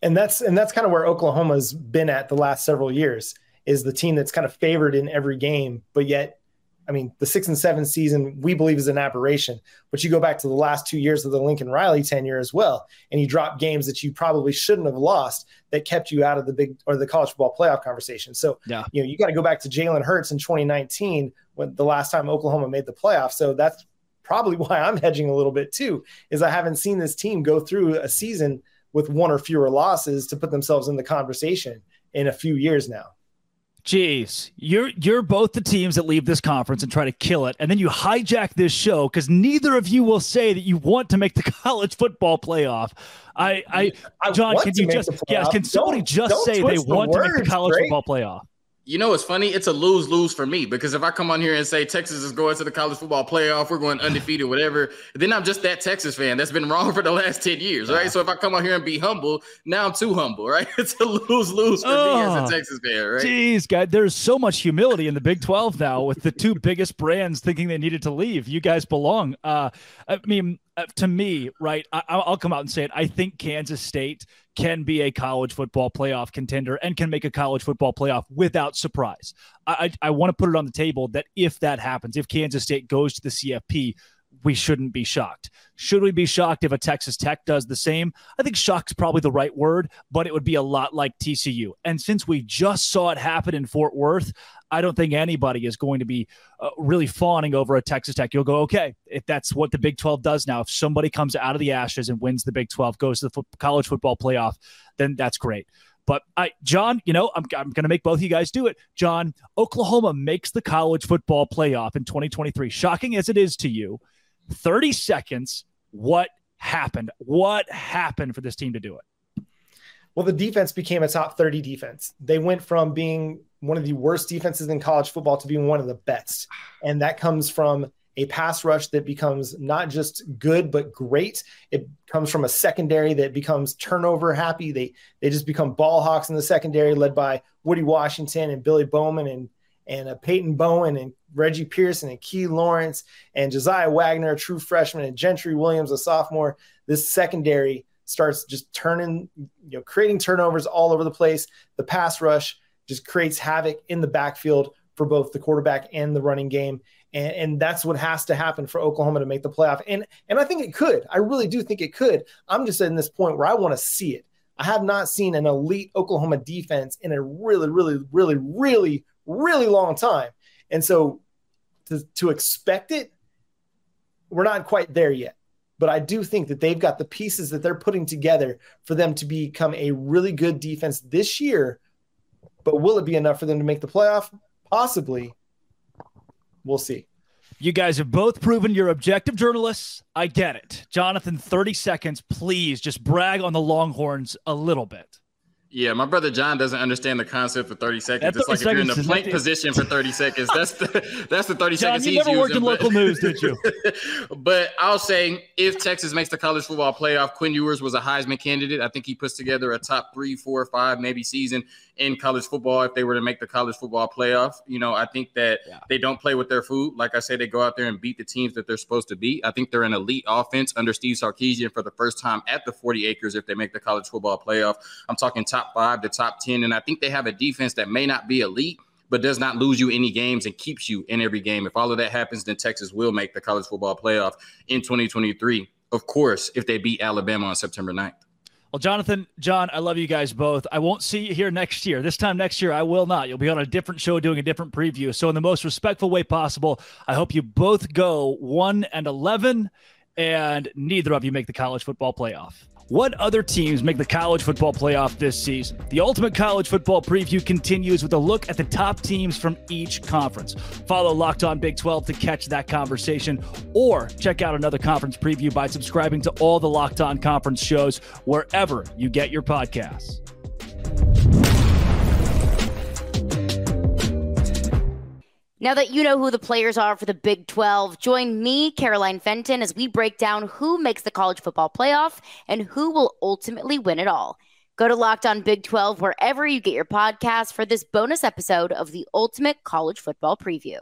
And that's and that's kind of where Oklahoma's been at the last several years, is the team that's kind of favored in every game, but yet – I mean, the six and seven season we believe is an aberration, but you go back to the last two years of the Lincoln Riley tenure as well, and you drop games that you probably shouldn't have lost that kept you out of the big or the college football playoff conversation. So, yeah. you know, you got to go back to Jalen Hurts in twenty nineteen when the last time Oklahoma made the playoffs. So that's probably why I'm hedging a little bit too, is I haven't seen this team go through a season with one or fewer losses to put themselves in the conversation in a few years now. Jeez, you're you're both the teams that leave this conference and try to kill it, and then you hijack this show because neither of you will say that you want to make the college football playoff. I, I, I John, can you just yes? Can somebody don't, just don't say they want the to make the college Drake. football playoff? You know, it's funny. It's a lose-lose for me, because if I come on here and say Texas is going to the college football playoff, we're going undefeated, whatever, then I'm just that Texas fan that's been wrong for the last ten years, right? Uh, so if I come on here and be humble, now I'm too humble, right? It's a lose-lose for oh, me as a Texas fan, right? Jeez, guys, there's so much humility in the Big twelve now with the two biggest brands thinking they needed to leave. You guys belong. Uh, I mean, uh, to me, right, I, I'll come out and say it. I think Kansas State can be a college football playoff contender and can make a college football playoff without surprise. I, I, I want to put it on the table that if that happens, if Kansas State goes to the C F P, we shouldn't be shocked. Should we be shocked if a Texas Tech does the same? I think shock's probably the right word, but it would be a lot like T C U. And since we just saw it happen in Fort Worth, I don't think anybody is going to be uh, really fawning over a Texas Tech. You'll go, okay, if that's what the Big twelve does now, if somebody comes out of the ashes and wins the Big twelve, goes to the fo- college football playoff, then that's great. But I, John, you know, I'm, I'm going to make both of you guys do it. John, Oklahoma makes the college football playoff in twenty twenty-three. Shocking as it is to you, thirty seconds, what happened? What happened for this team to do it? Well, the defense became a top thirty defense. They went from being one of the worst defenses in college football to being one of the best. And that comes from a pass rush that becomes not just good, but great. It comes from a secondary that becomes turnover happy. They they just become ball hawks in the secondary, led by Woody Washington and Billy Bowman and and a Peyton Bowen and Reggie Pearson and Key Lawrence and Josiah Wagner, a true freshman, and Gentry Williams, a sophomore. This secondary starts just turning, you know, creating turnovers all over the place. The pass rush just creates havoc in the backfield for both the quarterback and the running game. And, and that's what has to happen for Oklahoma to make the playoff. And, and I think it could. I really do think it could. I'm just at this point where I want to see it. I have not seen an elite Oklahoma defense in a really, really, really, really, really long time. And so to, to expect it, we're not quite there yet. But I do think that they've got the pieces that they're putting together for them to become a really good defense this year. But will it be enough for them to make the playoff? Possibly. We'll see. You guys have both proven you're objective journalists. I get it. Jonathan, thirty seconds, please just brag on the Longhorns a little bit. Yeah, my brother John doesn't understand the concept of thirty seconds. It's like if you're in the plank position for thirty seconds. That's the that's the thirty John, seconds he's using. You never worked in local news, did you? But I'll say, if Texas makes the college football playoff, Quinn Ewers was a Heisman candidate. I think he puts together a top three, four, five, maybe season in college football if they were to make the college football playoff. You know, I think that yeah. they don't play with their food. Like I said, they go out there and beat the teams that they're supposed to beat. I think they're an elite offense under Steve Sarkisian for the first time at the forty acres if they make the college football playoff. I'm talking top five to top ten. And I think they have a defense that may not be elite, but does not lose you any games and keeps you in every game. If all of that happens, then Texas will make the college football playoff in twenty twenty-three. Of course, if they beat Alabama on September ninth. Well, Jonathan, John, I love you guys both. I won't see you here next year. This time next year, I will not. You'll be on a different show doing a different preview. So in the most respectful way possible, I hope you both go one and eleven and neither of you make the college football playoff. What other teams make the college football playoff this season? The Ultimate College Football Preview continues with a look at the top teams from each conference. Follow Locked On Big twelve to catch that conversation, or check out another conference preview by subscribing to all the Locked On conference shows wherever you get your podcasts. Now that you know who the players are for the Big twelve, join me, Caroline Fenton, as we break down who makes the college football playoff and who will ultimately win it all. Go to Locked On Big twelve wherever you get your podcasts for this bonus episode of the Ultimate College Football Preview.